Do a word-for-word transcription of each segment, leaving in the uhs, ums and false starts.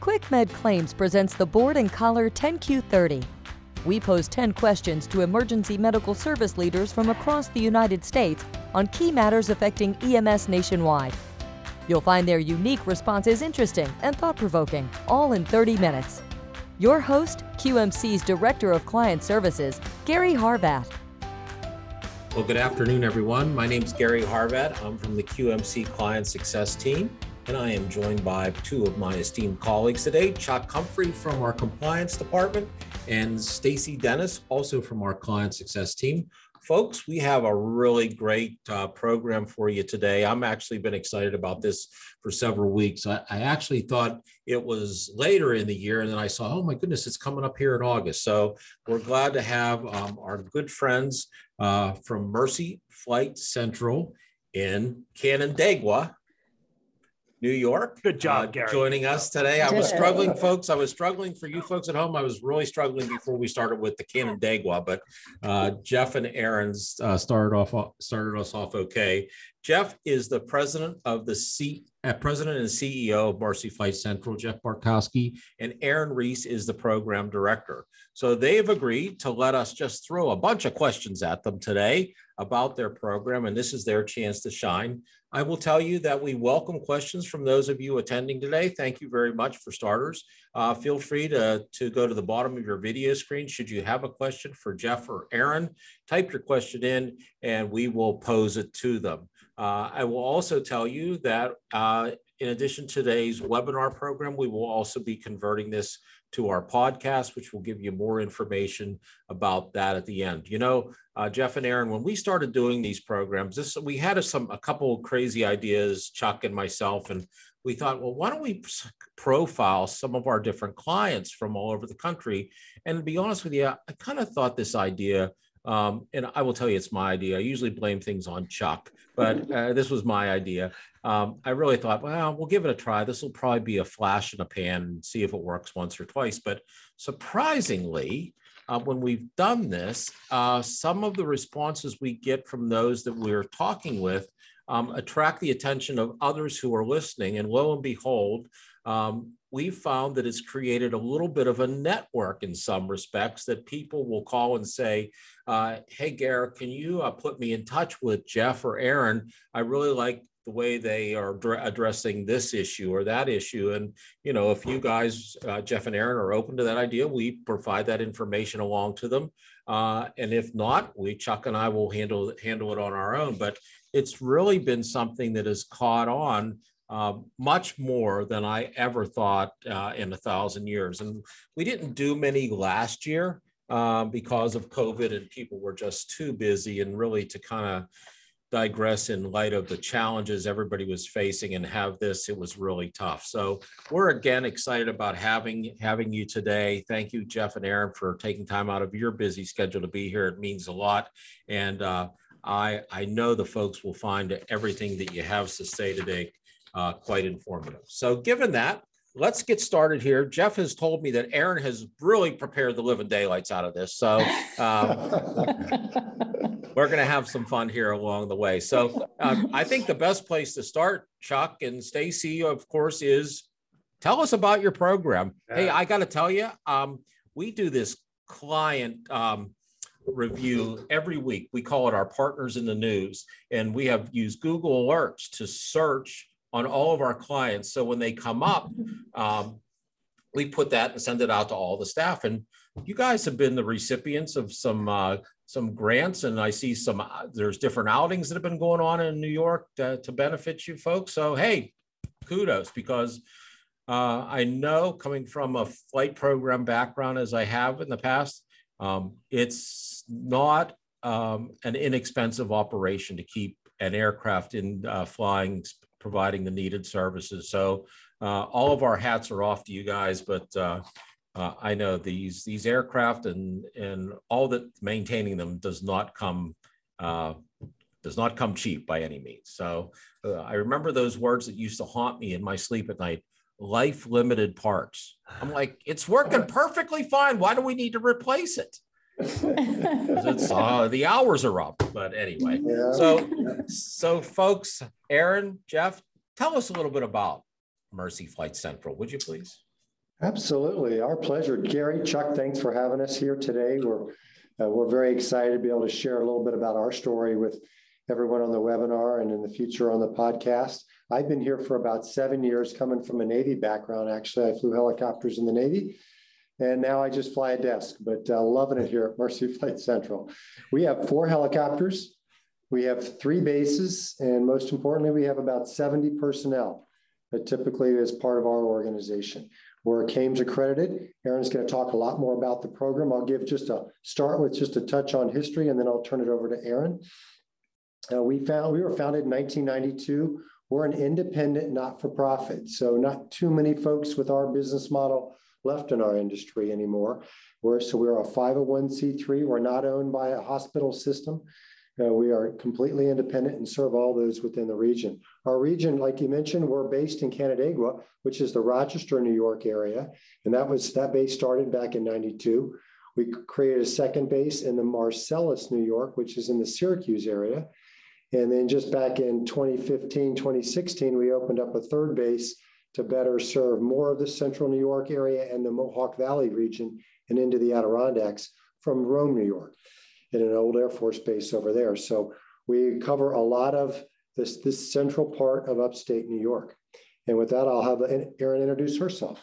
QuickMed Claims presents the Board and Collar ten Q thirty. We pose ten questions to emergency medical service leaders from across the United States on key matters affecting E M S nationwide. You'll find their unique responses interesting and thought-provoking, all in thirty minutes. Your host, Q M C's Director of Client Services, Gary Harvat. Well, good afternoon, everyone. My name's Gary Harvat. I'm from the Q M C Client Success Team, and I am joined by two of my esteemed colleagues today, Chuck Humphrey from our Compliance Department and Stacy Dennis, also from our Client Success Team. Folks, we have a really great uh, program for you today. I'm actually been excited about this for several weeks. I, I actually thought it was later in the year, and then I saw, oh my goodness, it's coming up here in August. So we're glad to have um, our good friends uh, from Mercy Flight Central in Canandaigua, New York. Good job, uh, Gary. Joining us today. I was struggling, folks. I was struggling for you folks at home. I was really struggling before we started with the Canandaigua, but uh, Jeff and Aaron uh, started off started us off okay. Jeff is the president of the C, uh, president and C E O of Mercy Flight Central, Jeff Bartkoski, and Aaron Reese is the program director. So they've agreed to let us just throw a bunch of questions at them today about their program, and this is their chance to shine. I will tell you that we welcome questions from those of you attending today. Thank you very much for starters. Uh, feel free to, to go to the bottom of your video screen. Should you have a question for Jeff or Aaron, type your question in and we will pose it to them. Uh, I will also tell you that uh, in addition to today's webinar program, we will also be converting this to our podcast, which will give you more information about that at the end. You know, uh, Jeff and Aaron, when we started doing these programs, this we had a, some a couple of crazy ideas, Chuck and myself, and we thought, well, why don't we profile some of our different clients from all over the country? And to be honest with you, I kind of thought this idea, um, and I will tell you it's my idea. I usually blame things on Chuck, but uh, this was my idea. Um, I really thought, well, we'll give it a try. This will probably be a flash in a pan and see if it works once or twice. But surprisingly, uh, when we've done this, uh, some of the responses we get from those that we're talking with um, attract the attention of others who are listening. And lo and behold, um, we found that it's created a little bit of a network in some respects that people will call and say, uh, hey, Gary, can you uh, put me in touch with Jeff or Aaron? I really like the way they are addressing this issue or that issue. And, you know, if you guys, uh, Jeff and Aaron, are open to that idea, we provide that information along to them. Uh, and if not, we, Chuck and I, will handle, handle it on our own. But it's really been something that has caught on uh, much more than I ever thought uh, in a thousand years. And we didn't do many last year uh, because of COVID, and people were just too busy, and really to kind of digress in light of the challenges everybody was facing and have this, it was really tough. So we're again excited about having having you today. Thank you, Jeff and Aaron, for taking time out of your busy schedule to be here. It means a lot. And uh, I, I know the folks will find everything that you have to say today uh, quite informative. So given that, let's get started here. Jeff has told me that Aaron has really prepared the living daylights out of this. So um, we're going to have some fun here along the way. So um, I think the best place to start, Chuck and Stacy, of course, is tell us about your program. Yeah. Hey, I got to tell you, um, we do this client um, review every week. We call it our Partners in the News. And we have used Google Alerts to search on all of our clients. So when they come up, um, we put that and send it out to all the staff. And you guys have been the recipients of some uh, some grants, and I see some, uh, there's different outings that have been going on in New York to, to benefit you folks. So hey, kudos, because uh, I know, coming from a flight program background as I have in the past, um, it's not um, an inexpensive operation to keep an aircraft in uh, flying, providing the needed services. So uh, all of our hats are off to you guys, but uh, uh, I know these these aircraft and and all that, maintaining them does not come uh, does not come cheap by any means. So uh, I remember those words that used to haunt me in my sleep at night: life limited parts. I'm like, it's working perfectly fine. Why do we need to replace it? It's, uh, the hours are up, but anyway. Yeah. So, so folks, Aaron, Jeff, tell us a little bit about Mercy Flight Central, would you please? Absolutely. Our pleasure. Gary, Chuck, thanks for having us here today. We're uh, we're very excited to be able to share a little bit about our story with everyone on the webinar and in the future on the podcast. I've been here for about seven years coming from a Navy background. Actually, I flew helicopters in the Navy, and now I just fly a desk, but uh, loving it here at Mercy Flight Central. We have four helicopters. We have three bases, and most importantly, we have about seventy personnel that typically is part of our organization. We're CAMES accredited. Aaron's going to talk a lot more about the program. I'll give just a start with just a touch on history, and then I'll turn it over to Aaron. Uh, we found we were founded in nineteen ninety-two. We're an independent, not-for-profit, so not too many folks with our business model left in our industry anymore. We're, so we're a five oh one c three. We're not owned by a hospital system. Uh, we are completely independent and serve all those within the region. Our region, like you mentioned, we're based in Canandaigua, which is the Rochester, New York area. And that was that base started back in ninety-two. We created a second base in the Marcellus, New York, which is in the Syracuse area. And then just back in twenty fifteen, twenty sixteen, we opened up a third base to better serve more of the central New York area and the Mohawk Valley region and into the Adirondacks from Rome, New York, in an old Air Force base over there. So we cover a lot of this, this central part of upstate New York. And with that, I'll have Aaron introduce herself.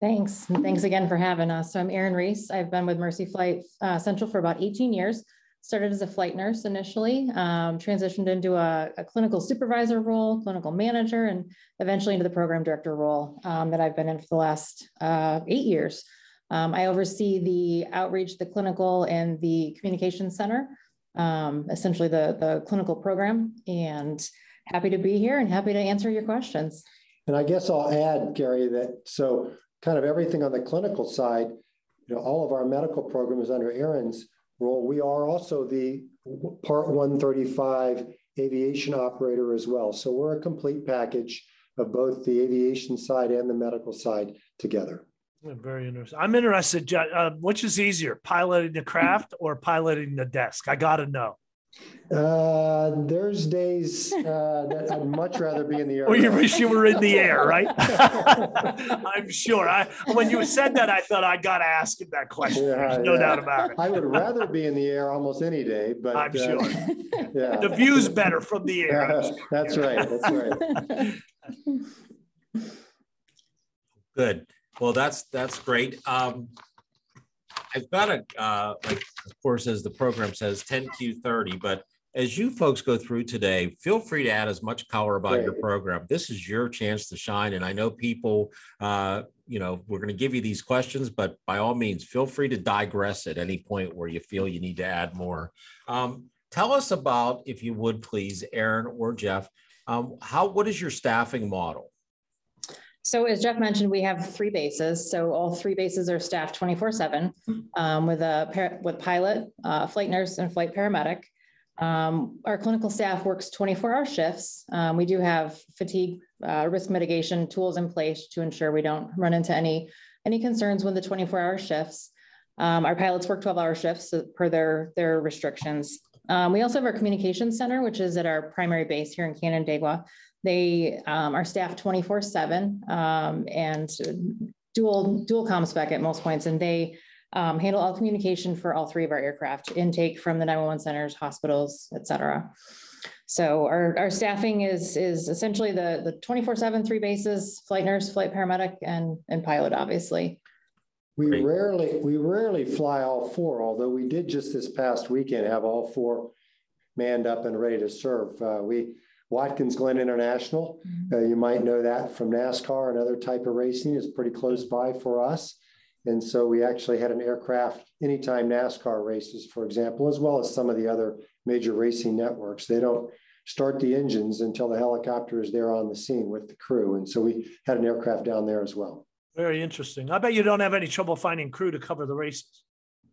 Thanks. And thanks again for having us. So I'm Aaron Reese. I've been with Mercy Flight uh, Central for about eighteen years. Started as a flight nurse initially, um, transitioned into a, a clinical supervisor role, clinical manager, and eventually into the program director role um, that I've been in for the last uh, eight years. Um, I oversee the outreach, the clinical, and the communications center, um, essentially the, the clinical program, and happy to be here and happy to answer your questions. And I guess I'll add, Gary, that so kind of everything on the clinical side, you know, all of our medical program is under Aaron's role. We are also the Part one thirty-five aviation operator as well. So we're a complete package of both the aviation side and the medical side together. Very interesting. I'm interested, uh, which is easier, piloting the craft or piloting the desk? I got to know. Uh, there's days uh, that I'd much rather be in the air. Well, you wish you were in the air, right? I'm sure. I, when you said that, I thought I got to ask him that question. Yeah, there's no yeah. doubt about it. I would rather be in the air almost any day, but I'm uh, sure. Yeah. The view's better from the air. Uh, sure. That's right. That's right. Good. Well, that's that's great. Um, I've got a, uh, like, of course, as the program says, ten Q thirty, but as you folks go through today, feel free to add as much color about right. your program. This is your chance to shine. And I know people, uh, you know, we're going to give you these questions, but by all means, feel free to digress at any point where you feel you need to add more. Um, tell us about, if you would, please, Aaron or Jeff, um, how what is your staffing model? So as Jeff mentioned, we have three bases. So all three bases are staffed twenty-four seven um, with a with pilot, uh, flight nurse, and flight paramedic. Um, our clinical staff works twenty-four hour shifts. Um, we do have fatigue uh, risk mitigation tools in place to ensure we don't run into any any concerns with the twenty-four hour shifts. Um, our pilots work twelve hour shifts per their their restrictions. Um, we also have our communications center, which is at our primary base here in Canandaigua. They um, are staffed twenty-four seven um, and dual dual comm spec at most points, and they um, handle all communication for all three of our aircraft, intake from the nine one one centers, hospitals, et cetera. So our, our staffing is is essentially the the twenty-four seven three bases, flight nurse, flight paramedic, and and pilot, obviously. We Great. rarely we rarely fly all four, although we did just this past weekend have all four manned up and ready to serve. Uh, we. Watkins Glen International, uh, you might know that from NASCAR and other type of racing, is pretty close by for us. And so we actually had an aircraft anytime NASCAR races, for example, as well as some of the other major racing networks. They don't start the engines until the helicopter is there on the scene with the crew. And so we had an aircraft down there as well. Very interesting. I bet you don't have any trouble finding crew to cover the races.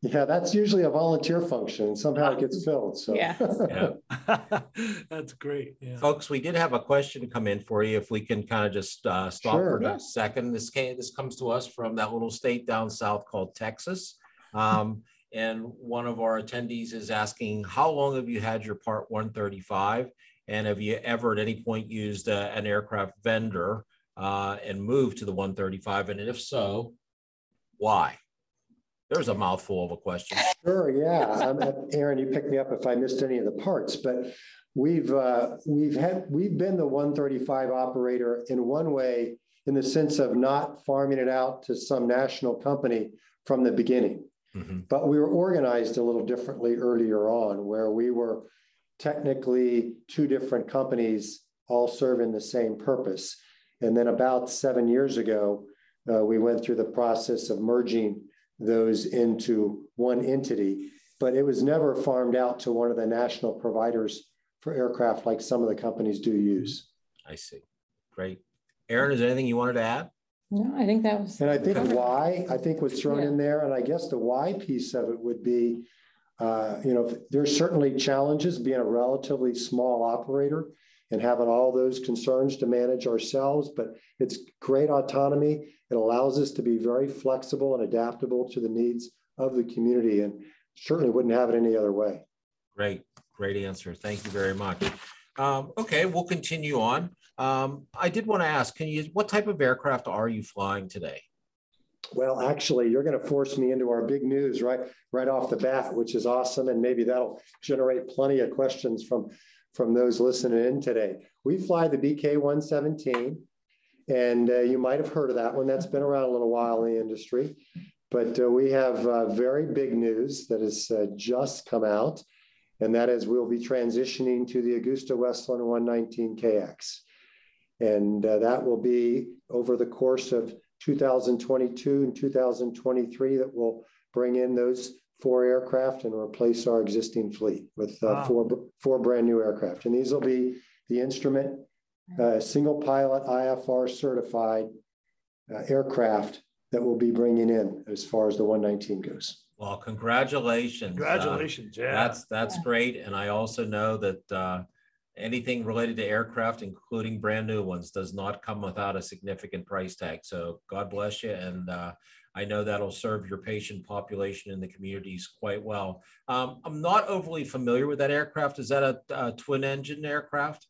Yeah, that's usually a volunteer function. Somehow it gets filled. So yeah. Yeah. That's great. Yeah. Folks, we did have a question come in for you. If we can kind of just uh, stop sure, for yeah. a second. This came, this comes to us from that little state down south called Texas. Um, and one of our attendees is asking, how long have you had your Part one thirty-five? And have you ever at any point used uh, an aircraft vendor uh, and move to the one thirty-five? And if so, why? There's a mouthful of a question. Sure, yeah. I'm, Aaron, you picked me up if I missed any of the parts, but we've uh, we've had we've been the one thirty-five operator in one way, in the sense of not farming it out to some national company from the beginning. Mm-hmm. But we were organized a little differently earlier on, where we were technically two different companies all serving the same purpose. And then about seven years ago, uh, we went through the process of merging those into one entity, but it was never farmed out to one of the national providers for aircraft like some of the companies do use. I see. Great. Aaron, is there anything you wanted to add? No, I think that was. And I think why, I think was thrown yeah. in there. And I guess the why piece of it would be, uh, you know, there's certainly challenges being a relatively small operator and having all those concerns to manage ourselves, but it's great autonomy. It allows us to be very flexible and adaptable to the needs of the community, and certainly wouldn't have it any other way. Great, great answer. Thank you very much. Um, okay, we'll continue on. Um, I did want to ask, can you, what type of aircraft are you flying today? Well, actually, you're going to force me into our big news right, right off the bat, which is awesome. And maybe that'll generate plenty of questions from, from those listening in today. We fly the B K one seventeen, and uh, you might have heard of that one. That's been around a little while in the industry. But uh, we have uh, very big news that has uh, just come out, and that is we'll be transitioning to the AgustaWestland one nineteen K X. And uh, that will be over the course of two thousand twenty-two and two thousand twenty-three that will bring in those four aircraft and replace our existing fleet with uh, wow. four, four brand new aircraft. And these will be the instrument, uh, single pilot I F R certified uh, aircraft that we'll be bringing in as far as the one nineteen goes. Well, congratulations. Congratulations, uh, yeah. That's, that's yeah. great. And I also know that uh, anything related to aircraft, including brand new ones, does not come without a significant price tag. So God bless you. And uh, I know that'll serve your patient population in the communities quite well. Um, I'm not overly familiar with that aircraft. Is that a, a twin engine aircraft?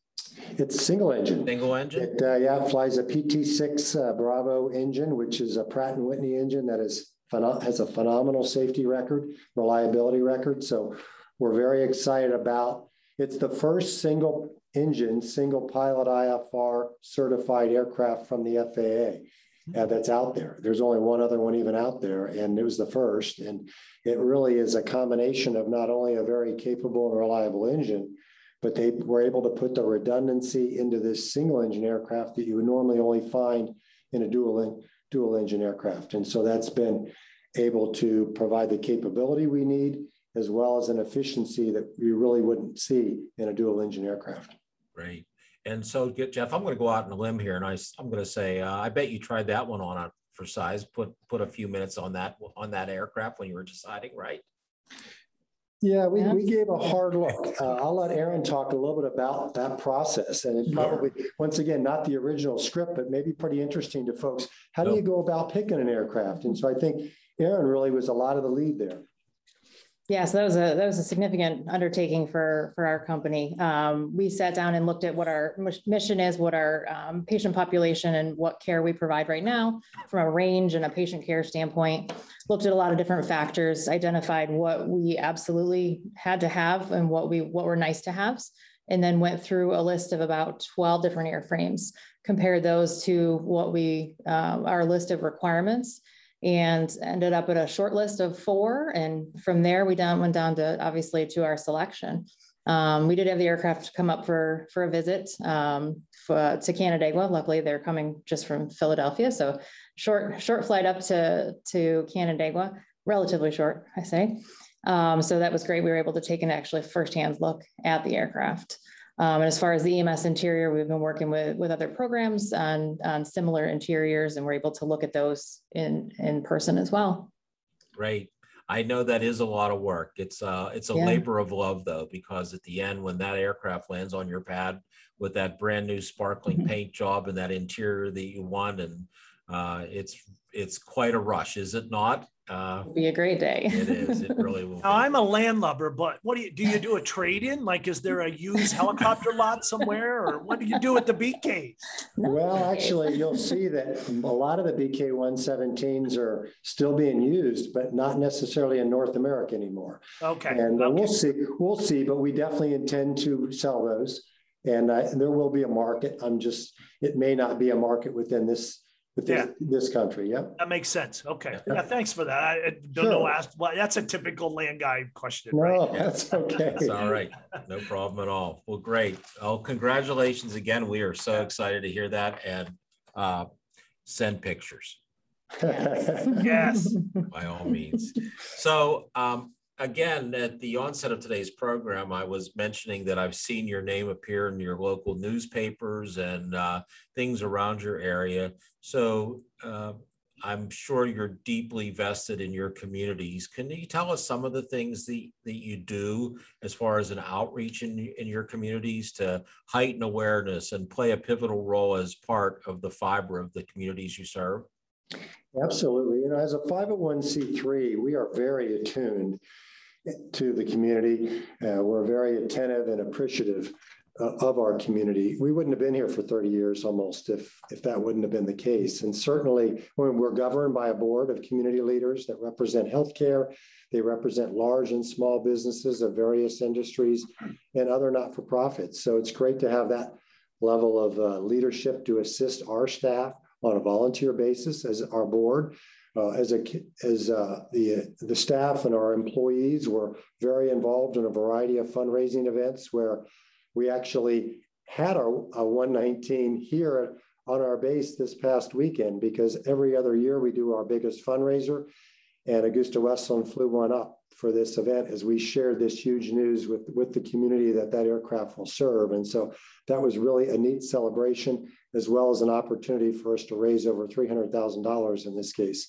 It's single engine. Single engine? It, uh, yeah, it flies a P T six uh, Bravo engine, which is a Pratt and Whitney engine that is has a phenomenal safety record, reliability record. So we're very excited about It's the first single engine, single pilot I F R certified aircraft from the F A A uh, that's out there. There's only one other one even out there, and it was the first. And it really is a combination of not only a very capable and reliable engine, but they were able to put the redundancy into this single engine aircraft that you would normally only find in a dual engine. dual engine aircraft. And so that's been able to provide the capability we need, as well as an efficiency that we really wouldn't see in a dual engine aircraft. Right. And so, Jeff, I'm going to go out on a limb here, and I, I'm going to say, uh, I bet you tried that one on for size, put, put a few minutes on that, on that aircraft when you were deciding, right? Yeah, we, we gave a hard look. Uh, I'll let Aaron talk a little bit about that process. And it probably, once again, not the original script, but maybe pretty interesting to folks. How do you go about picking an aircraft? And so I think Aaron really was a lot of the lead there. Yeah, so that was a, that was a significant undertaking for, for our company. Um, we sat down and looked at what our mission is, what our um, patient population and what care we provide right now from a range and a patient care standpoint. Looked at a lot of different factors, identified what we absolutely had to have and what we what were nice to haves, and then went through a list of about twelve different airframes, compared those to what we uh, our list of requirements, and ended up at a short list of four. And from there, we down, went down to, obviously, to our selection. Um, we did have the aircraft come up for, for a visit um, for, to Canandaigua. Luckily, they're coming just from Philadelphia. So short short flight up to, to Canandaigua, relatively short, I say. Um, so that was great. We were able to take an actually firsthand look at the aircraft. Um, and as far as the E M S interior, we've been working with, with other programs on, on similar interiors, and we're able to look at those in, in person as well. Great. I know that is a lot of work. It's, uh, it's a yeah. labor of love, though, because at the end, when that aircraft lands on your pad with that brand new sparkling mm-hmm. paint job and that interior that you want, and Uh, it's it's quite a rush, is it not? Uh, It'll be a great day. It is. It really will. Now, I'm a landlubber, but what do you do? You do a trade-in? Like, is there a used helicopter lot somewhere, or what do you do with the B Ks? Well, actually, you'll see that a lot of the B K one seventeens are still being used, but not necessarily in North America anymore. Okay. And okay. we'll see. We'll see, but we definitely intend to sell those, and I, there will be a market. I'm just. It may not be a market within this. This, yeah. this country. Yeah. That makes sense. Okay. Yeah. Thanks for that. I don't sure. know. Asked, well, that's a typical land guy question. No, right? That's okay. That's all right. No problem at all. Well, great. Oh, congratulations again. We are so yeah. excited to hear that, and uh, send pictures. Yes. yes. By all means. So um, again, at the onset of today's program, I was mentioning that I've seen your name appear in your local newspapers and uh, things around your area. So uh, I'm sure you're deeply vested in your communities. Can you tell us some of the things that, that you do as far as an outreach in, in your communities to heighten awareness and play a pivotal role as part of the fiber of the communities you serve? Absolutely. You know, as a five oh one c three, we are very attuned to the community. Uh, we're very attentive and appreciative uh, of our community. We wouldn't have been here for thirty years almost if, if that wouldn't have been the case. And certainly when we're governed by a board of community leaders that represent healthcare, they represent large and small businesses of various industries and other not-for-profits. So it's great to have that level of uh, leadership to assist our staff on a volunteer basis as our board. Uh, as a, as uh, the, the staff and our employees were very involved in a variety of fundraising events where we actually had our, our one nineteen here on our base this past weekend, because every other year we do our biggest fundraiser, and AgustaWestland flew one up for this event as we shared this huge news with, with the community that that aircraft will serve. And so that was really a neat celebration, as well as an opportunity for us to raise over three hundred thousand dollars in this case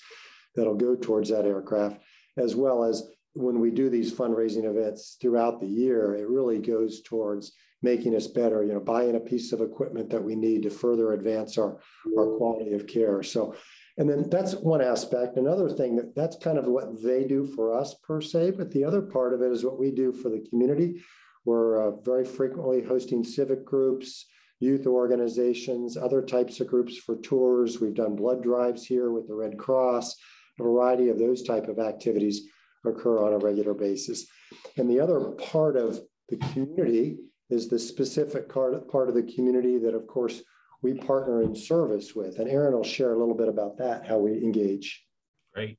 that'll go towards that aircraft, as well as when we do these fundraising events throughout the year, it really goes towards making us better, you know, buying a piece of equipment that we need to further advance our, our quality of care. So, and then that's one aspect. Another thing that that's kind of what they do for us per se, but the other part of it is what we do for the community. We're uh, very frequently hosting civic groups, youth organizations, other types of groups for tours. We've done blood drives here with the Red Cross. A variety of those type of activities occur on a regular basis. And the other part of the community is the specific part of the community that, of course, we partner in service with. And Aaron will share a little bit about that, how we engage. Great.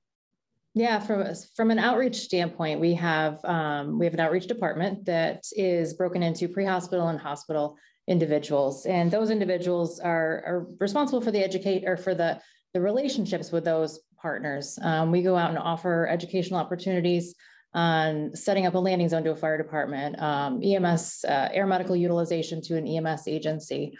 Yeah, from, from an outreach standpoint, we have, um, we have an outreach department that is broken into pre-hospital and hospital individuals, and those individuals are, are responsible for the educate or for the, the relationships with those partners. Um, we go out and offer educational opportunities on setting up a landing zone to a fire department, um, E M S, uh, air medical utilization to an E M S agency.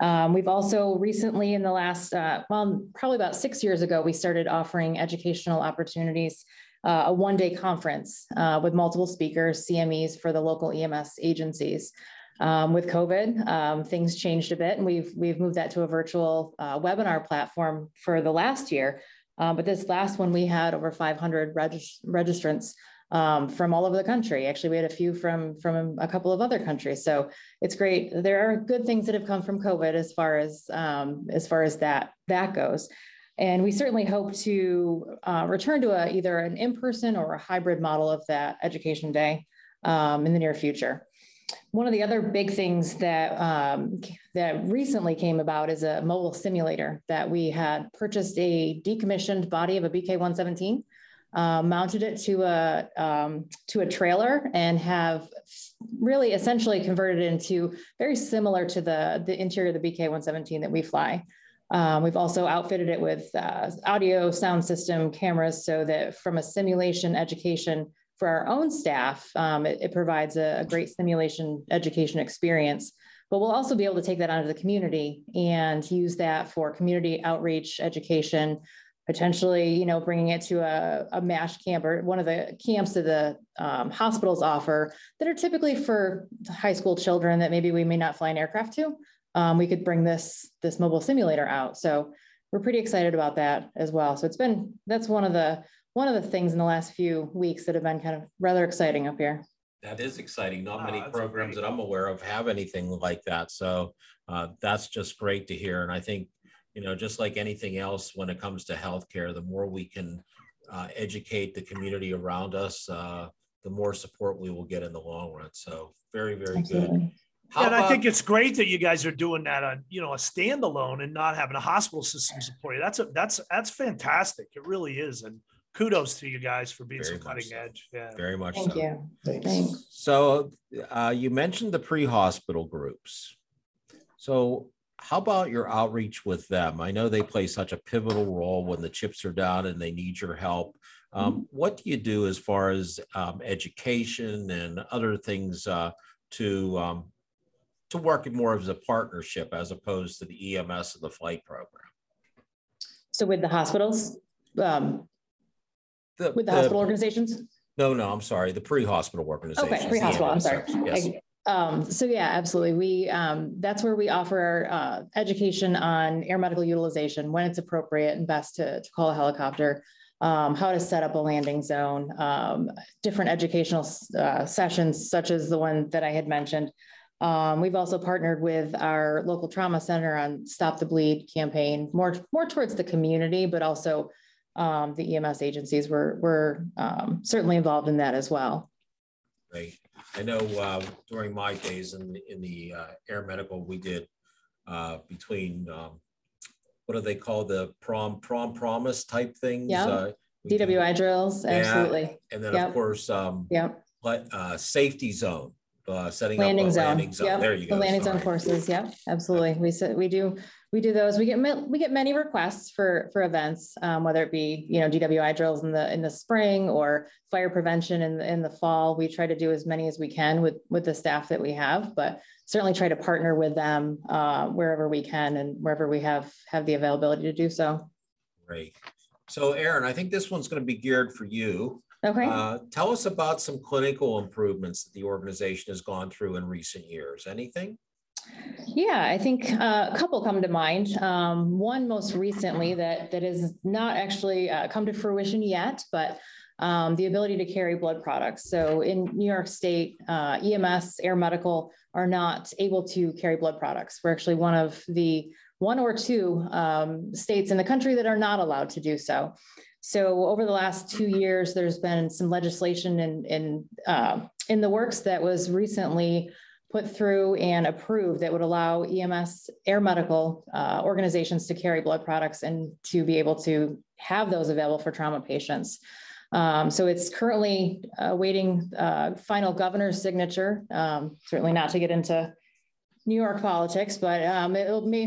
Um, we've also recently in the last, uh, well, probably about six years ago, we started offering educational opportunities, uh, a one-day conference uh, with multiple speakers, C M Es for the local E M S agencies. Um, with COVID, um, things changed a bit, and we've we've moved that to a virtual uh, webinar platform for the last year. Um, but this last one, we had over five hundred regist registrants um, from all over the country. Actually, we had a few from from a couple of other countries. So it's great. There are good things that have come from COVID as far as um, as far as that that goes. And we certainly hope to uh, return to a, either an in-person or a hybrid model of that education day um, in the near future. One of the other big things that um, that recently came about is a mobile simulator that we had purchased, a decommissioned body of a B K one seventeen, uh, mounted it to a um, to a trailer, and have really essentially converted it into very similar to the the interior of the B K one seventeen that we fly. Um, we've also outfitted it with uh, audio, sound system, cameras, so that from a simulation education for our own staff, um, it, it provides a, a great simulation education experience, but we'll also be able to take that out to the community and use that for community outreach education, potentially, you know, bringing it to a, a MASH camp or one of the camps that the um, hospitals offer that are typically for high school children that maybe we may not fly an aircraft to. Um, we could bring this, this mobile simulator out. So we're pretty excited about that as well. So it's been, that's one of the one of the things in the last few weeks that have been kind of rather exciting up here. That is exciting. Not many programs that I'm aware of have anything like that. So uh, that's just great to hear. And I think, you know, just like anything else, when it comes to healthcare, the more we can uh, educate the community around us, uh, the more support we will get in the long run. So very, very Absolutely. Good. How and about, I think it's great that you guys are doing that on, you know, a standalone and not having a hospital system support you. That's a, that's, that's fantastic. It really is. And kudos to you guys for being so cutting edge. Yeah, very much so. Thank you. Thanks. So uh, you mentioned the pre-hospital groups. So how about your outreach with them? I know they play such a pivotal role when the chips are down and they need your help. Um, mm-hmm. What do you do as far as um, education and other things uh, to um, to work more as a partnership as opposed to the E M S of the flight program? So with the hospitals? Um, The, with the, the hospital organizations? No, no, I'm sorry. The pre-hospital organizations. Okay, pre-hospital, I'm sorry. Yes. I, um, so yeah, absolutely. We um, that's where we offer uh, education on air medical utilization, when it's appropriate and best to, to call a helicopter, um, how to set up a landing zone, um, different educational uh, sessions such as the one that I had mentioned. Um, we've also partnered with our local trauma center on Stop the Bleed campaign, more, more towards the community, but also Um, the E M S agencies were, were um, certainly involved in that as well. Great. I know uh, during my days in, in the uh, air medical, we did uh, between, um, what do they call the prom, prom promise type things? Yeah, uh, D W I did, drills, yeah. Absolutely. And then yep. of course, um, yep. uh, safety zone, uh, setting landing up a zone. landing zone, yep. there you go. The landing Sorry. zone courses, yeah, absolutely. We, we do. We do those. We get we get many requests for for events, um, whether it be you know D W I drills in the in the spring or fire prevention in the, in the fall. We try to do as many as we can with with the staff that we have, but certainly try to partner with them uh, wherever we can and wherever we have have the availability to do so. Great. So, Aaron, I think this one's going to be geared for you. Okay. Uh, tell us about some clinical improvements that the organization has gone through in recent years. Anything? Yeah, I think uh, a couple come to mind. Um, one most recently that that is not actually uh, come to fruition yet, but um, the ability to carry blood products. So in New York State, uh, E M S, air medical are not able to carry blood products. We're actually one of the one or two um, states in the country that are not allowed to do so. So over the last two years, there's been some legislation in, in, uh, in the works that was recently put through and approved that would allow E M S air medical uh, organizations to carry blood products and to be able to have those available for trauma patients. Um, so it's currently awaiting uh, final governor's signature, um, certainly not to get into New York politics, but um, it'll be,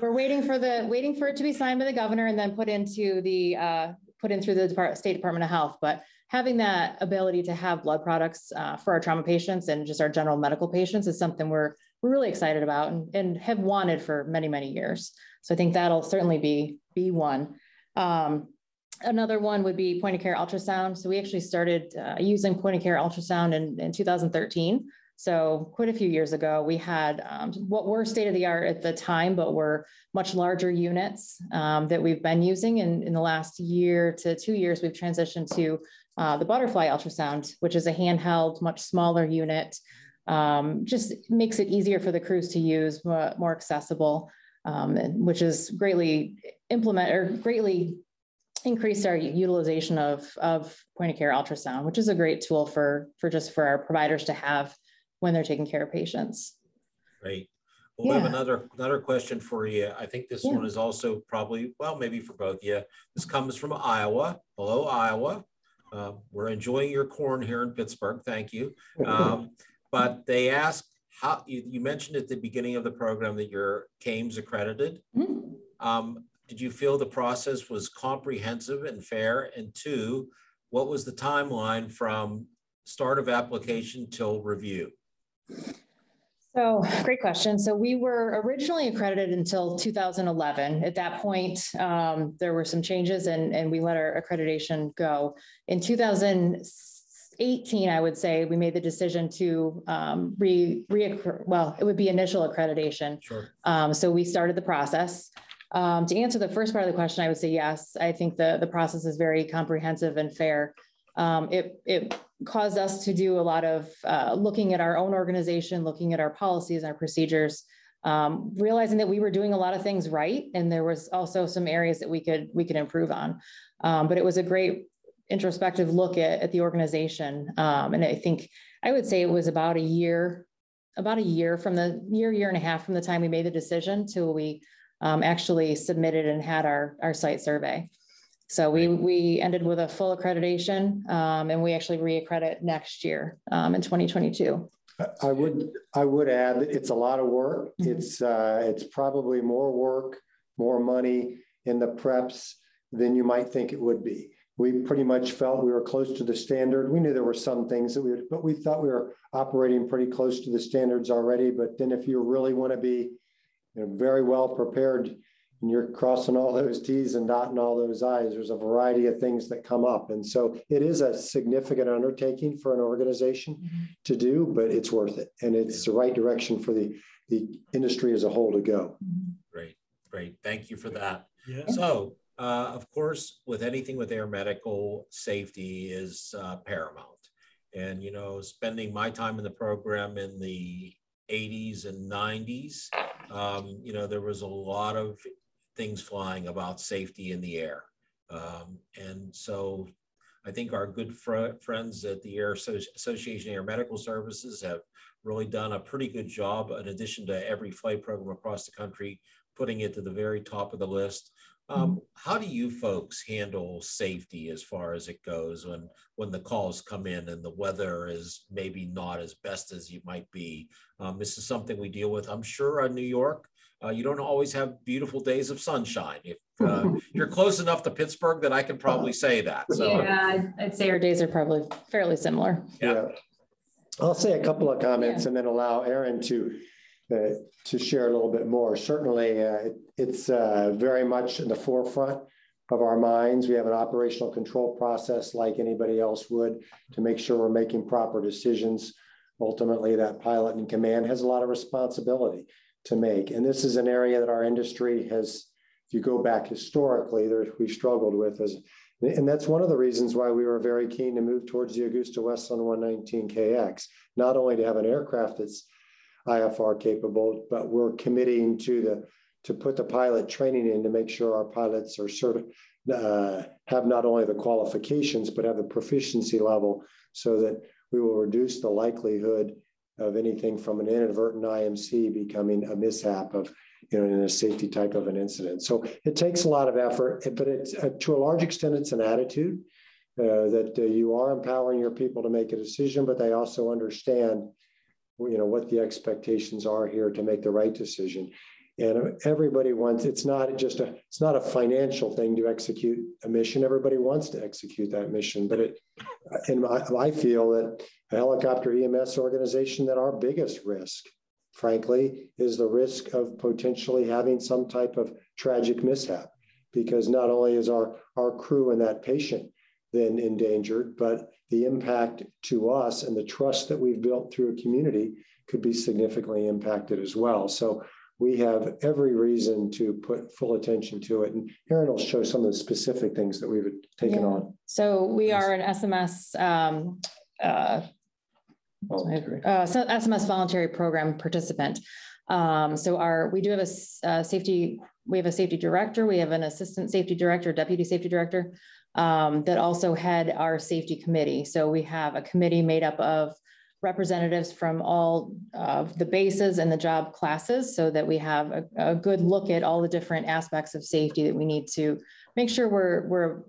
we're waiting for the waiting for it to be signed by the governor and then put into the uh, put in through the Depart- State Department of Health. But having that ability to have blood products uh, for our trauma patients and just our general medical patients is something we're, we're really excited about and, and have wanted for many, many years. So I think that'll certainly be, be one. Um, another one would be point of care ultrasound. So we actually started uh, using point of care ultrasound in, in two thousand thirteen. So quite a few years ago, we had um, what were state of the art at the time, but were much larger units um, that we've been using. And in the last year to two years, we've transitioned to Uh, the Butterfly ultrasound, which is a handheld, much smaller unit, um, just makes it easier for the crews to use, more, more accessible, um, and, which is greatly implement or greatly increased our utilization of, of point of care ultrasound, which is a great tool for, for just for our providers to have when they're taking care of patients. Great. Well, yeah. We have another, another question for you. I think this yeah. one is also probably, well, maybe for both of you. This comes from Iowa. Hello, Iowa. Uh, we're enjoying your corn here in Pittsburgh, thank you. Um, but they asked, how you, you mentioned at the beginning of the program that you're CAMES accredited. Mm-hmm. um, did you feel the process was comprehensive and fair? And two, what was the timeline from start of application till review? So great question. So we were originally accredited until two thousand eleven. At that point, um, there were some changes and, and we let our accreditation go. In two thousand eighteen, I would say, we made the decision to um, re, re well, it would be initial accreditation. Sure. Um, so we started the process. Um, to answer the first part of the question, I would say yes. I think the, the process is very comprehensive and fair. Um, it, it caused us to do a lot of uh, looking at our own organization, looking at our policies, our procedures, um, realizing that we were doing a lot of things right. And there was also some areas that we could we could improve on. Um, but it was a great introspective look at, at the organization. Um, and I think I would say it was about a year, about a year from the year, year and a half from the time we made the decision till we um, actually submitted and had our, our site survey. So we, we ended with a full accreditation, um, and we actually reaccredit next year um, in twenty twenty-two. I would I would add it's a lot of work. Mm-hmm. It's uh, it's probably more work, more money in the preps than you might think it would be. We pretty much felt we were close to the standard. We knew there were some things that we would, but we thought we were operating pretty close to the standards already. But then if you really want to be, you know, very well prepared, and you're crossing all those T's and dotting all those I's, there's a variety of things that come up. And so it is a significant undertaking for an organization mm-hmm. to do, but it's worth it. And it's the right direction for the, the industry as a whole to go. Great, great. Thank you for that. Yeah. So, uh, of course, with anything with air medical, safety is uh, paramount. And, you know, spending my time in the program in the eighties and nineties, um, you know, there was a lot of things flying about safety in the air. Um, and so I think our good fr friends at the Air Associ Association of Air Medical Services have really done a pretty good job, in addition to every flight program across the country, putting it to the very top of the list. Um, how do you folks handle safety as far as it goes when, when the calls come in and the weather is maybe not as best as it might be? Um, this is something we deal with, I'm sure, in New York. Uh, you don't always have beautiful days of sunshine. If uh, you're close enough to Pittsburgh that I can probably say that. So. Yeah, I'd say our days are probably fairly similar. Yeah. yeah. I'll say a couple of comments yeah. and then allow Aaron to uh, to share a little bit more. Certainly, uh, it's uh, very much in the forefront of our minds. We have an operational control process like anybody else would to make sure we're making proper decisions. Ultimately, that pilot in command has a lot of responsibility to make. And this is an area that our industry has, if you go back historically, there, we've struggled with. As, and that's one of the reasons why we were very keen to move towards the AgustaWestland one nineteen K X, not only to have an aircraft that's I F R capable, but we're committing to the to put the pilot training in to make sure our pilots are certi- uh, have not only the qualifications, but have the proficiency level so that we will reduce the likelihood of anything from an inadvertent I M C becoming a mishap of, you know, in a safety type of an incident. So it takes a lot of effort, but it's, uh, to a large extent, it's an attitude uh, that uh, you are empowering your people to make a decision, but they also understand, you know, what the expectations are here to make the right decision. And everybody wants, it's not just a, it's not a financial thing to execute a mission. Everybody wants to execute that mission, but it, and I, I feel that a helicopter E M S organization, that our biggest risk, frankly, is the risk of potentially having some type of tragic mishap, because not only is our, our crew and that patient then endangered, but the impact to us and the trust that we've built through a community could be significantly impacted as well. So we have every reason to put full attention to it. And Aaron will show some of the specific things that we've taken yeah. on. So we are an S M S um, uh, voluntary. Uh, so S M S voluntary program participant. Um, so our we do have a uh, safety, we have a safety director, we have an assistant safety director, deputy safety director um, that also head our safety committee. So we have a committee made up of representatives from all of the bases and the job classes, so that we have a, a good look at all the different aspects of safety that we need to make sure we're, we're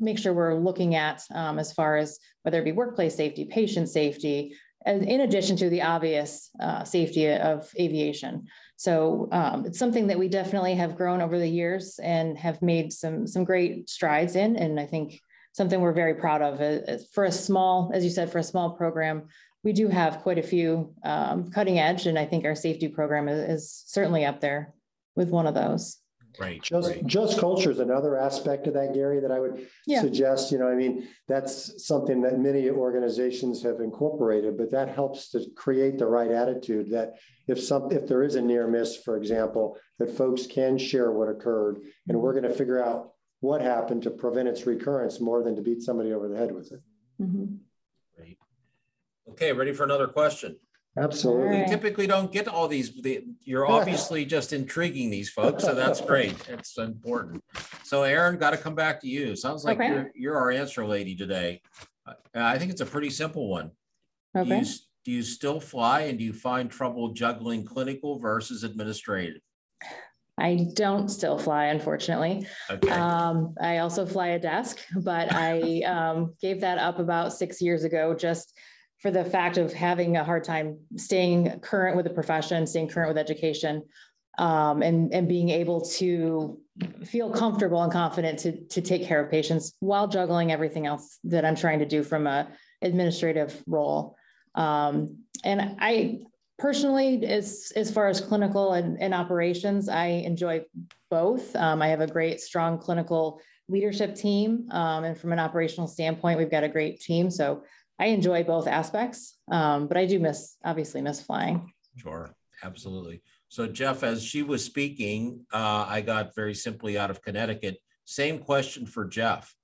make sure we're looking at um, as far as whether it be workplace safety, patient safety, and in addition to the obvious uh, safety of aviation. So um, it's something that we definitely have grown over the years and have made some some great strides in, and I think something we're very proud of uh, for a small, as you said, for a small program. We do have quite a few um, cutting edge, and I think our safety program is, is certainly up there with one of those. Right. Just, right. just culture is another aspect of that, Gary, that I would yeah. suggest, you know, I mean, that's something that many organizations have incorporated, but that helps to create the right attitude that if some, if there is a near miss, for example, that folks can share what occurred, and we're going to figure out what happened to prevent its recurrence more than to beat somebody over the head with it. Mm-hmm. Great. Okay. Ready for another question? Absolutely. We typically don't get all these. They, you're obviously just intriguing these folks, so that's great. It's important. So, Aaron, got to come back to you. Sounds like okay. you're, you're our answer lady today. Uh, I think it's a pretty simple one. Okay. Do you, do you still fly, and do you find trouble juggling clinical versus administrative? I don't still fly, unfortunately. Okay. Um, I also fly a desk, but I um, gave that up about six years ago, just for the fact of having a hard time staying current with the profession, staying current with education, um, and, and being able to feel comfortable and confident to, to take care of patients while juggling everything else that I'm trying to do from an administrative role. Um, and I personally, as, as far as clinical and, and operations, I enjoy both. Um, I have a great, strong clinical leadership team. Um, and from an operational standpoint, we've got a great team. So I enjoy both aspects, um, but I do miss, obviously miss flying. Sure, absolutely. So Jeff, as she was speaking, uh, I got very simply out of Connecticut. Same question for Jeff.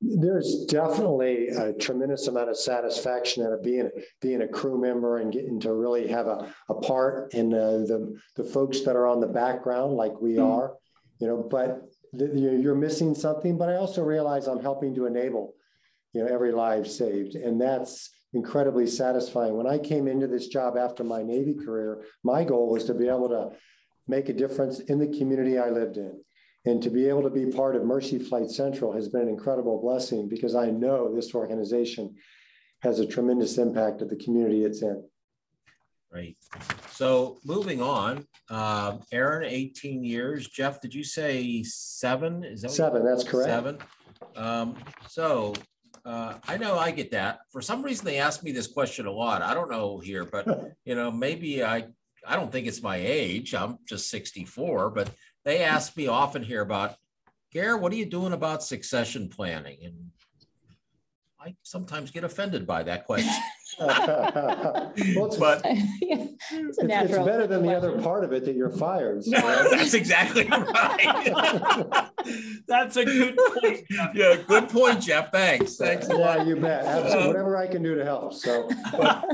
There's definitely a tremendous amount of satisfaction out of being, being a crew member and getting to really have a, a part in uh, the, the folks that are on the background like we mm-hmm. are, you know, but the, you're missing something, but I also realize I'm helping to enable you know, every life saved. And that's incredibly satisfying. When I came into this job after my Navy career, my goal was to be able to make a difference in the community I lived in. And to be able to be part of Mercy Flight Central has been an incredible blessing, because I know this organization has a tremendous impact of the community it's in. Right. So moving on, uh, Aaron, eighteen years. Jeff, did you say seven? Is that seven? That's correct. Seven. Um, so Uh, I know I get that. For some reason, they ask me this question a lot. I don't know here, but you know, maybe I, I don't think it's my age. I'm just sixty-four, but they ask me often here about, Gare, what are you doing about succession planning? And I sometimes get offended by that question. well, it's, but yeah, it's, it's, it's better than the other part of it that you're fired. So, right? That's exactly right. That's a good point, Jeff. Yeah, good point, Jeff. Thanks. Thanks. Yeah, a lot. You bet. Absolutely. Um, Whatever I can do to help. So, but,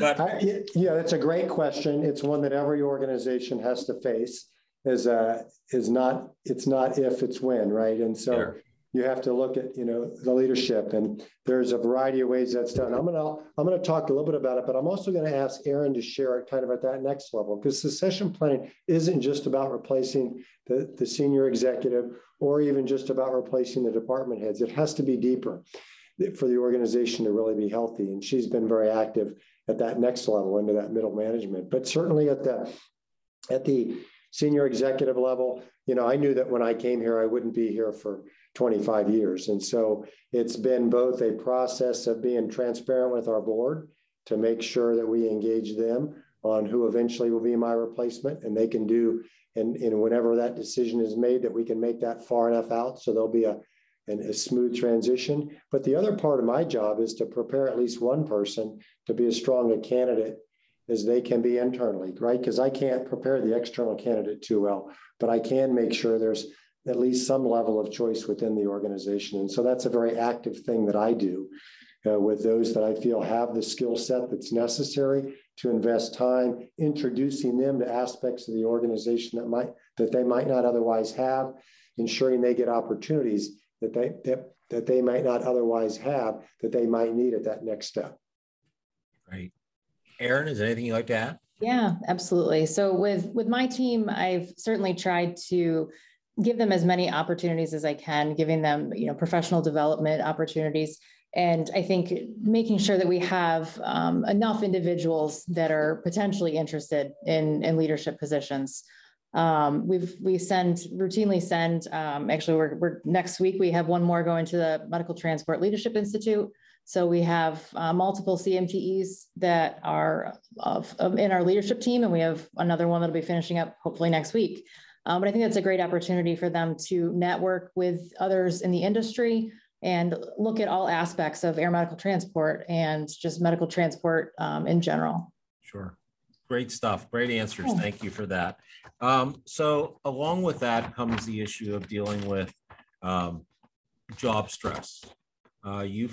but I, yeah, that's a great question. It's one that every organization has to face. Is uh, is not. It's not if, it's when, right? And so. Sure. You have to look at, you know, the leadership, and there's a variety of ways that's done. I'm going to, I'm going to talk a little bit about it, but I'm also going to ask Aaron to share it kind of at that next level, because succession planning isn't just about replacing the, the senior executive or even just about replacing the department heads. It has to be deeper for the organization to really be healthy. And she's been very active at that next level into that middle management, but certainly at the, at the senior executive level, you know, I knew that when I came here, I wouldn't be here for twenty-five years. And so it's been both a process of being transparent with our board to make sure that we engage them on who eventually will be my replacement, and they can do, and, and whenever that decision is made, that we can make that far enough out so there'll be a, an, a smooth transition. But the other part of my job is to prepare at least one person to be as strong a candidate as they can be internally, right? Because I can't prepare the external candidate too well, but I can make sure there's at least some level of choice within the organization. And so that's a very active thing that I do uh, with those that I feel have the skill set that's necessary to invest time, introducing them to aspects of the organization that might that they might not otherwise have, ensuring they get opportunities that they, that, that they might not otherwise have, that they might need at that next step. Right. Aaron, is there anything you'd like to add? Yeah, absolutely. So with, with my team, I've certainly tried to give them as many opportunities as I can, giving them, you know, professional development opportunities. And I think making sure that we have um, enough individuals that are potentially interested in, in leadership positions. Um, we've, we send, routinely send, um, actually we're, we're next week, we have one more going to the Medical Transport Leadership Institute. So we have uh, multiple C M T Es that are of, of, in our leadership team, and we have another one that'll be finishing up hopefully next week. Um, but I think that's a great opportunity for them to network with others in the industry and look at all aspects of air medical transport and just medical transport um, in general. Sure. Great stuff. Great answers. Oh. Thank you for that. Um, so along with that comes the issue of dealing with um, job stress. Uh, you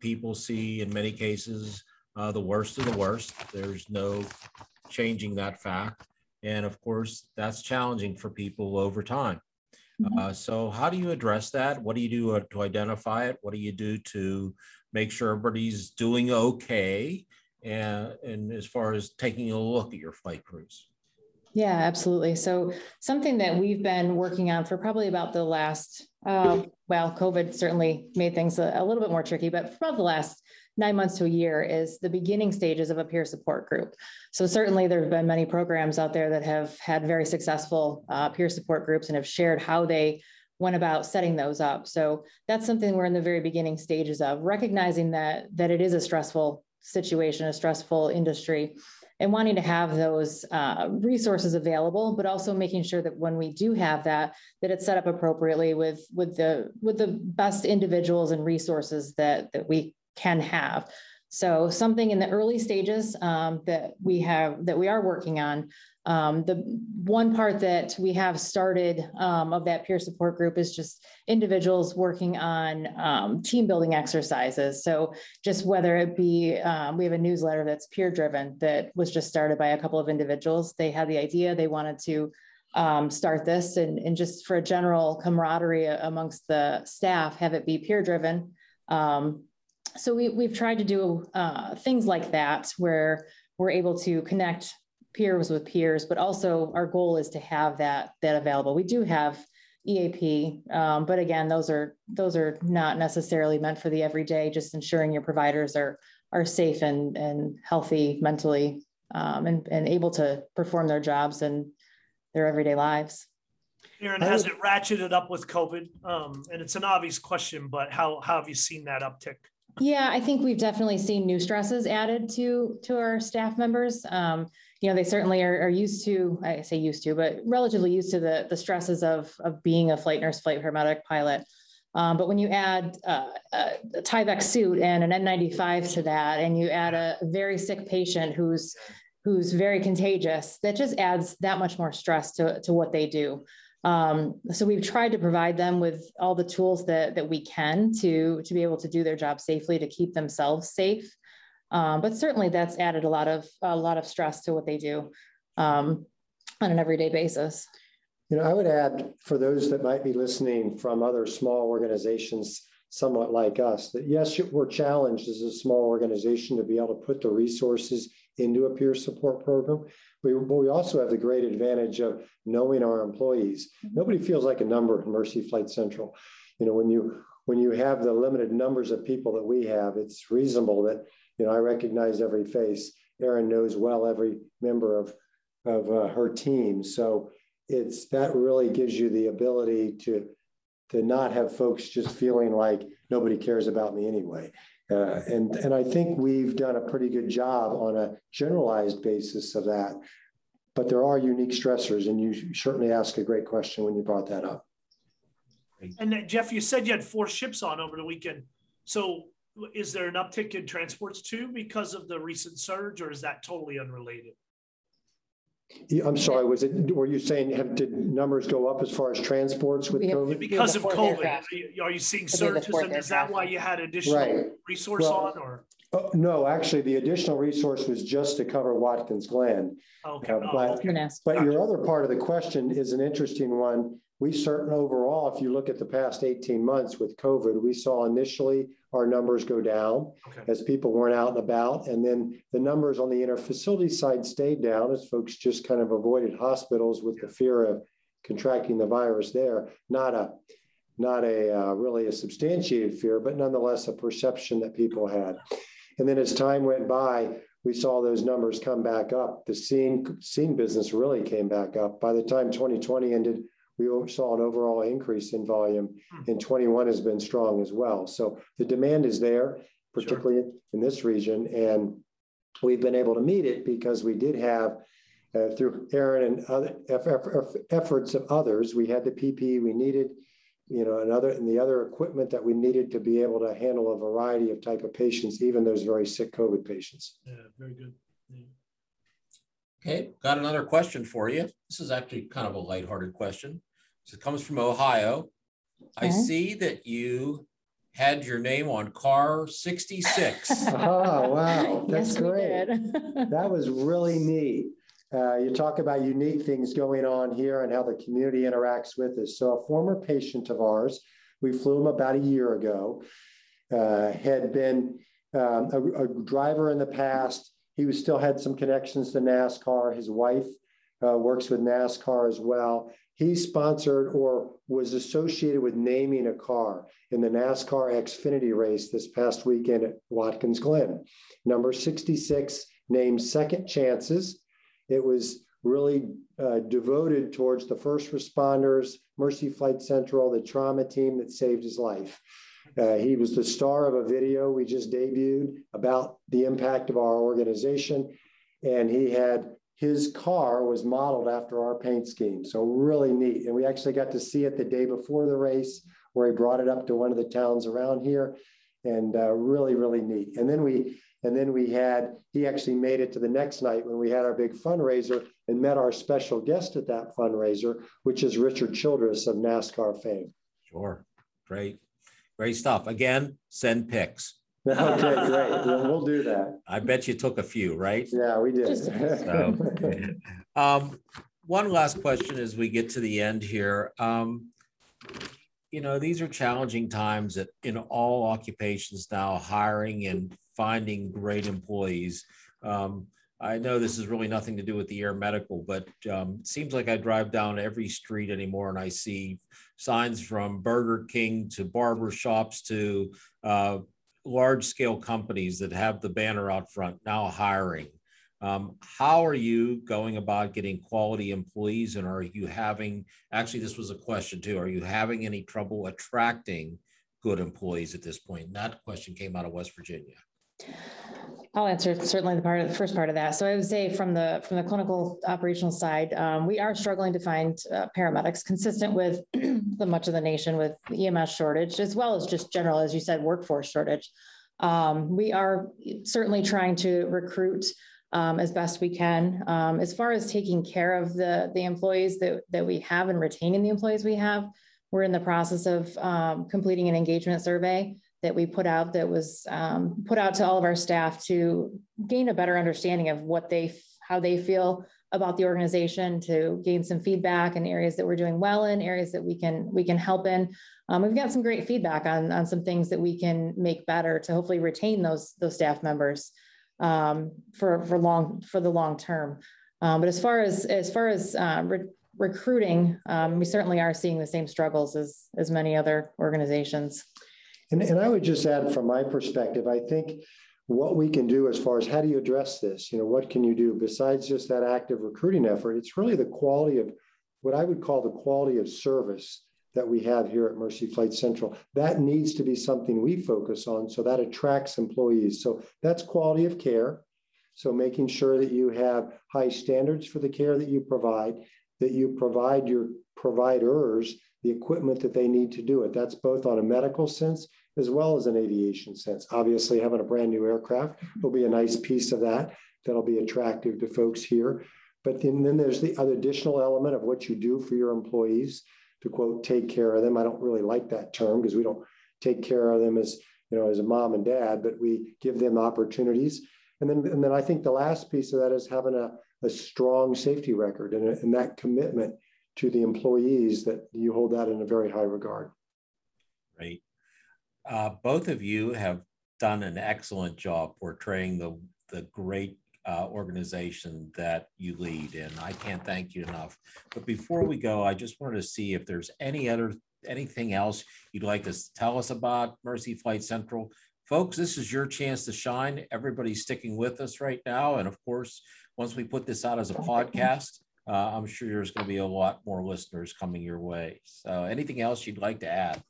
people see in many cases uh, the worst of the worst. There's no changing that fact. And of course, that's challenging for people over time. Mm-hmm. uh, so how do you address that? What do you do to identify it? What do you do to make sure everybody's doing okay? And, and as far as taking a look at your flight crews? Yeah, absolutely. So something that we've been working on for probably about the last, uh, well, COVID certainly made things a, a little bit more tricky, but for about the last nine months to a year is the beginning stages of a peer support group. So certainly there have been many programs out there that have had very successful uh, peer support groups and have shared how they went about setting those up. So that's something we're in the very beginning stages of, recognizing that, that it is a stressful situation, a stressful industry, and wanting to have those uh, resources available, but also making sure that when we do have that, that it's set up appropriately with, with, the, with the best individuals and resources that, that we can have. So something in the early stages um, that we have, that we are working on. Um, the one part that we have started um, of that peer support group is just individuals working on um, team building exercises. So just whether it be, um, we have a newsletter that's peer driven that was just started by a couple of individuals. They had the idea, they wanted to um, start this and, and just for a general camaraderie amongst the staff, have it be peer driven. Um, So we, we've tried to do uh, things like that where we're able to connect peers with peers, but also our goal is to have that, that available. We do have E A P, um, but again, those are, those are not necessarily meant for the everyday, just ensuring your providers are, are safe and, and healthy mentally um, and, and able to perform their jobs and their everyday lives. Aaron, has it ratcheted up with COVID? Um, and it's an obvious question, but how, how have you seen that uptick? Yeah, I think we've definitely seen new stresses added to to our staff members. Um, you know, they certainly are, are used to, I say used to, but relatively used to the, the stresses of, of being a flight nurse, flight paramedic, pilot. Um, but when you add uh, a Tyvek suit and an N ninety-five to that, and you add a very sick patient who's who's very contagious, that just adds that much more stress to, to what they do. Um, so we've tried to provide them with all the tools that, that we can to, to be able to do their job safely, to keep themselves safe. Um, but certainly that's added a lot of, a lot of stress to what they do, um, on an everyday basis. You know, I would add for those that might be listening from other small organizations, somewhat like us, that yes, we're challenged as a small organization to be able to put the resources into a peer support program. We, but we also have the great advantage of knowing our employees. Nobody feels like a number in Mercy Flight Central. You know, when you when you have the limited numbers of people that we have, it's reasonable that, you know, I recognize every face. Aaron knows well every member of of uh, her team. So it's that really gives you the ability to to not have folks just feeling like nobody cares about me anyway. Uh, and, and I think we've done a pretty good job on a generalized basis of that, but there are unique stressors, and you certainly asked a great question when you brought that up. And uh, Jeff, you said you had four ships on over the weekend. So is there an uptick in transports too because of the recent surge, or is that totally unrelated? I'm sorry, was it, were you saying, have, did numbers go up as far as transports with COVID? Because of COVID, aircraft. Are you seeing surges, and is that why you had additional right. resource well, on? Or uh, no, actually the additional resource was just to cover Watkins Glen. Okay. Uh, but, oh, okay. but gotcha. Your other part of the question is an interesting one. We certainly overall, if you look at the past eighteen months with COVID, we saw initially our numbers go down okay. as people weren't out and about. And then the numbers on the interfacility side stayed down as folks just kind of avoided hospitals with yeah. the fear of contracting the virus there. Not a, not a uh, really a substantiated fear, but nonetheless a perception that people had. And then as time went by, we saw those numbers come back up. The scene, scene business really came back up. By the time twenty twenty ended, we saw an overall increase in volume, and twenty-one has been strong as well. So the demand is there, particularly sure. in this region, and we've been able to meet it because we did have Uh, through Aaron and other eff eff efforts of others, we had the P P E we needed, you know, and other and the other equipment that we needed to be able to handle a variety of type of patients, even those very sick COVID patients. Yeah, very good. Yeah. Okay, got another question for you. This is actually kind of a lighthearted question. So it comes from Ohio. Okay. I see that you had your name on car sixty-six. Oh, wow, that's yes, great. That was really neat. Uh, you talk about unique things going on here and how the community interacts with us. So a former patient of ours, we flew him about a year ago, uh, had been um, a, a driver in the past. He was still had some connections to NASCAR. His wife uh, works with NASCAR as well. He sponsored or was associated with naming a car in the NASCAR Xfinity race this past weekend at Watkins Glen. Number sixty-six, named Second Chances. It was really uh, devoted towards the first responders, Mercy Flight Central, the trauma team that saved his life. Uh, he was the star of a video we just debuted about the impact of our organization. And he had, his car was modeled after our paint scheme. So really neat. And we actually got to see it the day before the race where he brought it up to one of the towns around here, and uh, really, really neat. And then we And then we had, he actually made it to the next night when we had our big fundraiser and met our special guest at that fundraiser, which is Richard Childress of NASCAR fame. Sure. Great. Great stuff. Again, send pics. Okay, great. Well, we'll do that. I bet you took a few, right? Yeah, we did. So, um, one last question as we get to the end here. Um, you know, these are challenging times that in all occupations now, hiring and finding great employees. Um, I know this is really nothing to do with the air medical, but um, it seems like I drive down every street anymore and I see signs from Burger King to barber shops to uh, large scale companies that have the banner out front, now hiring. Um, how are you going about getting quality employees, and are you having, actually this was a question too, are you having any trouble attracting good employees at this point? And that question came out of West Virginia. I'll answer certainly the part of the first part of that. So I would say from the from the clinical operational side, um, we are struggling to find uh, paramedics, consistent with the much of the nation with the E M S shortage, as well as just general, as you said, workforce shortage. Um, we are certainly trying to recruit um, as best we can. Um, as far as taking care of the the employees that that we have and retaining the employees we have, we're in the process of um, completing an engagement survey that we put out that was um, put out to all of our staff to gain a better understanding of what they, how they feel about the organization, to gain some feedback in areas that we're doing well in, areas that we can we can help in. Um, we've got some great feedback on, on some things that we can make better to hopefully retain those those staff members um, for for long for the long term. Um, but as far as as far as uh, re recruiting, um, we certainly are seeing the same struggles as as many other organizations. And, and I would just add from my perspective, I think what we can do as far as how do you address this, you know, what can you do besides just that active recruiting effort? It's really the quality of what I would call the quality of service that we have here at Mercy Flight Central. That needs to be something we focus on, so that attracts employees. So that's quality of care. So making sure that you have high standards for the care that you provide, that you provide your providers the equipment that they need to do it. That's both on a medical sense as well as an aviation sense. Obviously, having a brand new aircraft will be a nice piece of that. That'll be attractive to folks here. But then, then there's the other additional element of what you do for your employees to, quote, take care of them. I don't really like that term, because we don't take care of them as, you know, as a mom and dad, but we give them opportunities. And then, and then I think the last piece of that is having a, a strong safety record and, a, and that commitment to the employees, that you hold that in a very high regard. Great. Uh, both of you have done an excellent job portraying the, the great uh, organization that you lead, and I can't thank you enough. But before we go, I just wanted to see if there's any other, anything else you'd like to tell us about Mercy Flight Central. Folks, this is your chance to shine. Everybody's sticking with us right now. And of course, once we put this out as a podcast, Uh, I'm sure there's going to be a lot more listeners coming your way. So anything else you'd like to add?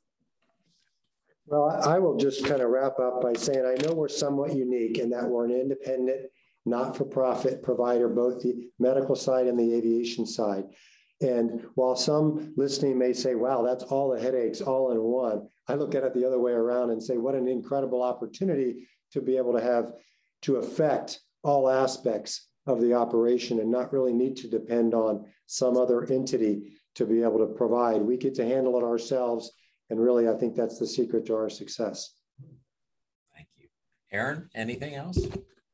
Well, I will just kind of wrap up by saying I know we're somewhat unique in that we're an independent, not-for-profit provider, both the medical side and the aviation side. And while some listening may say, wow, that's all the headaches all in one, I look at it the other way around and say, what an incredible opportunity to be able to have to affect all aspects of the operation and not really need to depend on some other entity to be able to provide. We get to handle it ourselves. And really, I think that's the secret to our success. Thank you. Aaron, anything else?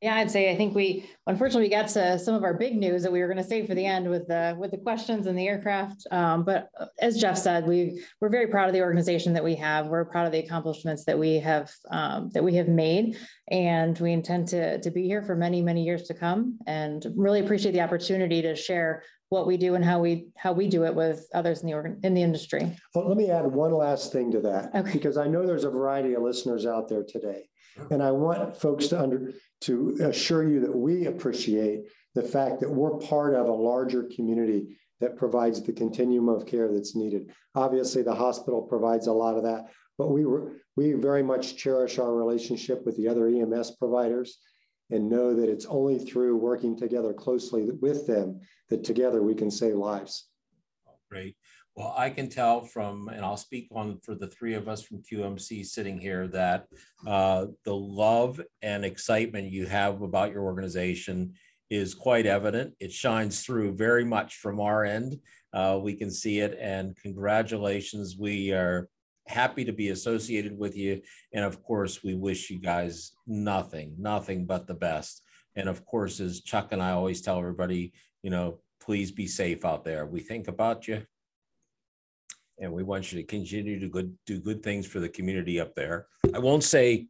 Yeah, I'd say I think we, unfortunately, we got to some of our big news that we were going to save for the end with the with the questions and the aircraft. Um, but as Jeff said, we we're very proud of the organization that we have. We're proud of the accomplishments that we have um, that we have made, and we intend to to be here for many many years to come. And really appreciate the opportunity to share what we do and how we how we do it with others in the organ, in the industry. Well, let me add one last thing to that, okay, because I know there's a variety of listeners out there today. And I want folks to under, to assure you that we appreciate the fact that we're part of a larger community that provides the continuum of care that's needed. Obviously, the hospital provides a lot of that, but we were, we very much cherish our relationship with the other E M S providers and know that it's only through working together closely with them that together we can save lives. Great. Well, I can tell from, and I'll speak on for the three of us from Q M C sitting here, that uh, the love and excitement you have about your organization is quite evident. It shines through very much from our end. Uh, we can see it, and congratulations. We are happy to be associated with you. And of course, we wish you guys nothing, nothing but the best. And of course, as Chuck and I always tell everybody, you know, please be safe out there. We think about you. And we want you to continue to good, do good things for the community up there. I won't say,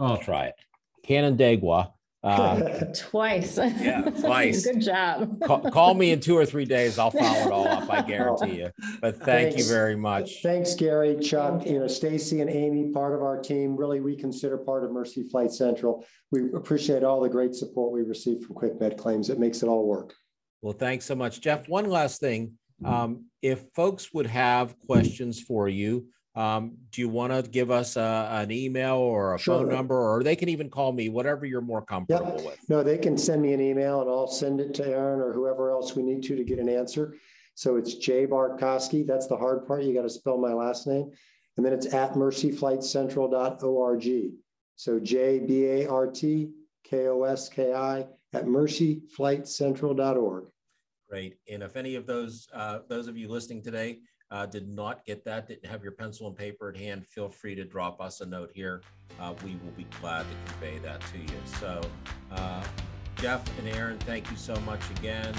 I'll try it. Canandaigua. Uh, twice. Yeah, twice. Good job. Call, call me in two or three days. I'll follow it all up. I guarantee you. But thank Thanks. you very much. Thanks, Gary, Chuck, you know, Stacy and Amy, part of our team, really we consider part of Mercy Flight Central. We appreciate all the great support we receive from QuickMed Claims. It makes it all work. Well, thanks so much, Jeff. One last thing. Um, if folks would have questions for you, um, do you want to give us a, an email or a sure. phone number, or they can even call me, whatever you're more comfortable yep. with? No, they can send me an email and I'll send it to Aaron or whoever else we need to to get an answer. So it's J Bartkoski. That's the hard part. You got to spell my last name. And then it's at mercy flight central dot org. So J B A R T K O S K I at mercy flight central dot org. Great. And if any of those, uh, those of you listening today uh, did not get that, didn't have your pencil and paper at hand, feel free to drop us a note here. Uh, we will be glad to convey that to you. So uh, Jeff and Aaron, thank you so much again.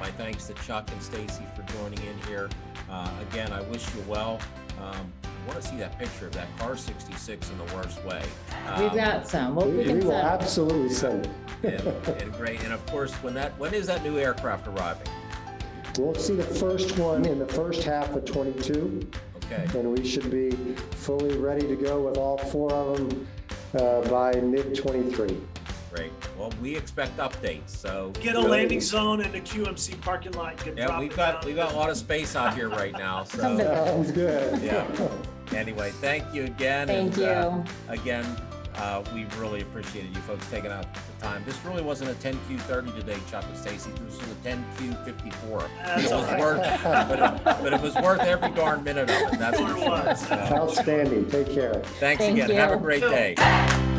My thanks to Chuck and Stacy for joining in here. Uh, again, I wish you well. Um, I want to see that picture of that car sixty-six in the worst way. Um, We've got some. We'll we, we will send. absolutely send it. and, and great. And of course, when that when is that new aircraft arriving? We'll see the first one in the first half of twenty-two. Okay. And we should be fully ready to go with all four of them uh, by mid twenty-three. Great. Well, we expect updates. So get a landing zone in the Q M C parking lot. And yeah, we've got we've got a lot of space out here right now. So sounds good. Yeah. Anyway, thank you again. Thank and, you. Uh, again, uh, we really appreciated you folks taking out the time. This really wasn't a ten Q thirty today, Chuck and Stacy. This was a ten Q fifty-four. That's it was right. worth, but, it, but it was worth every darn minute of it. That's what it was. So. Outstanding. Take care. Thanks thank again. You. Have a great day.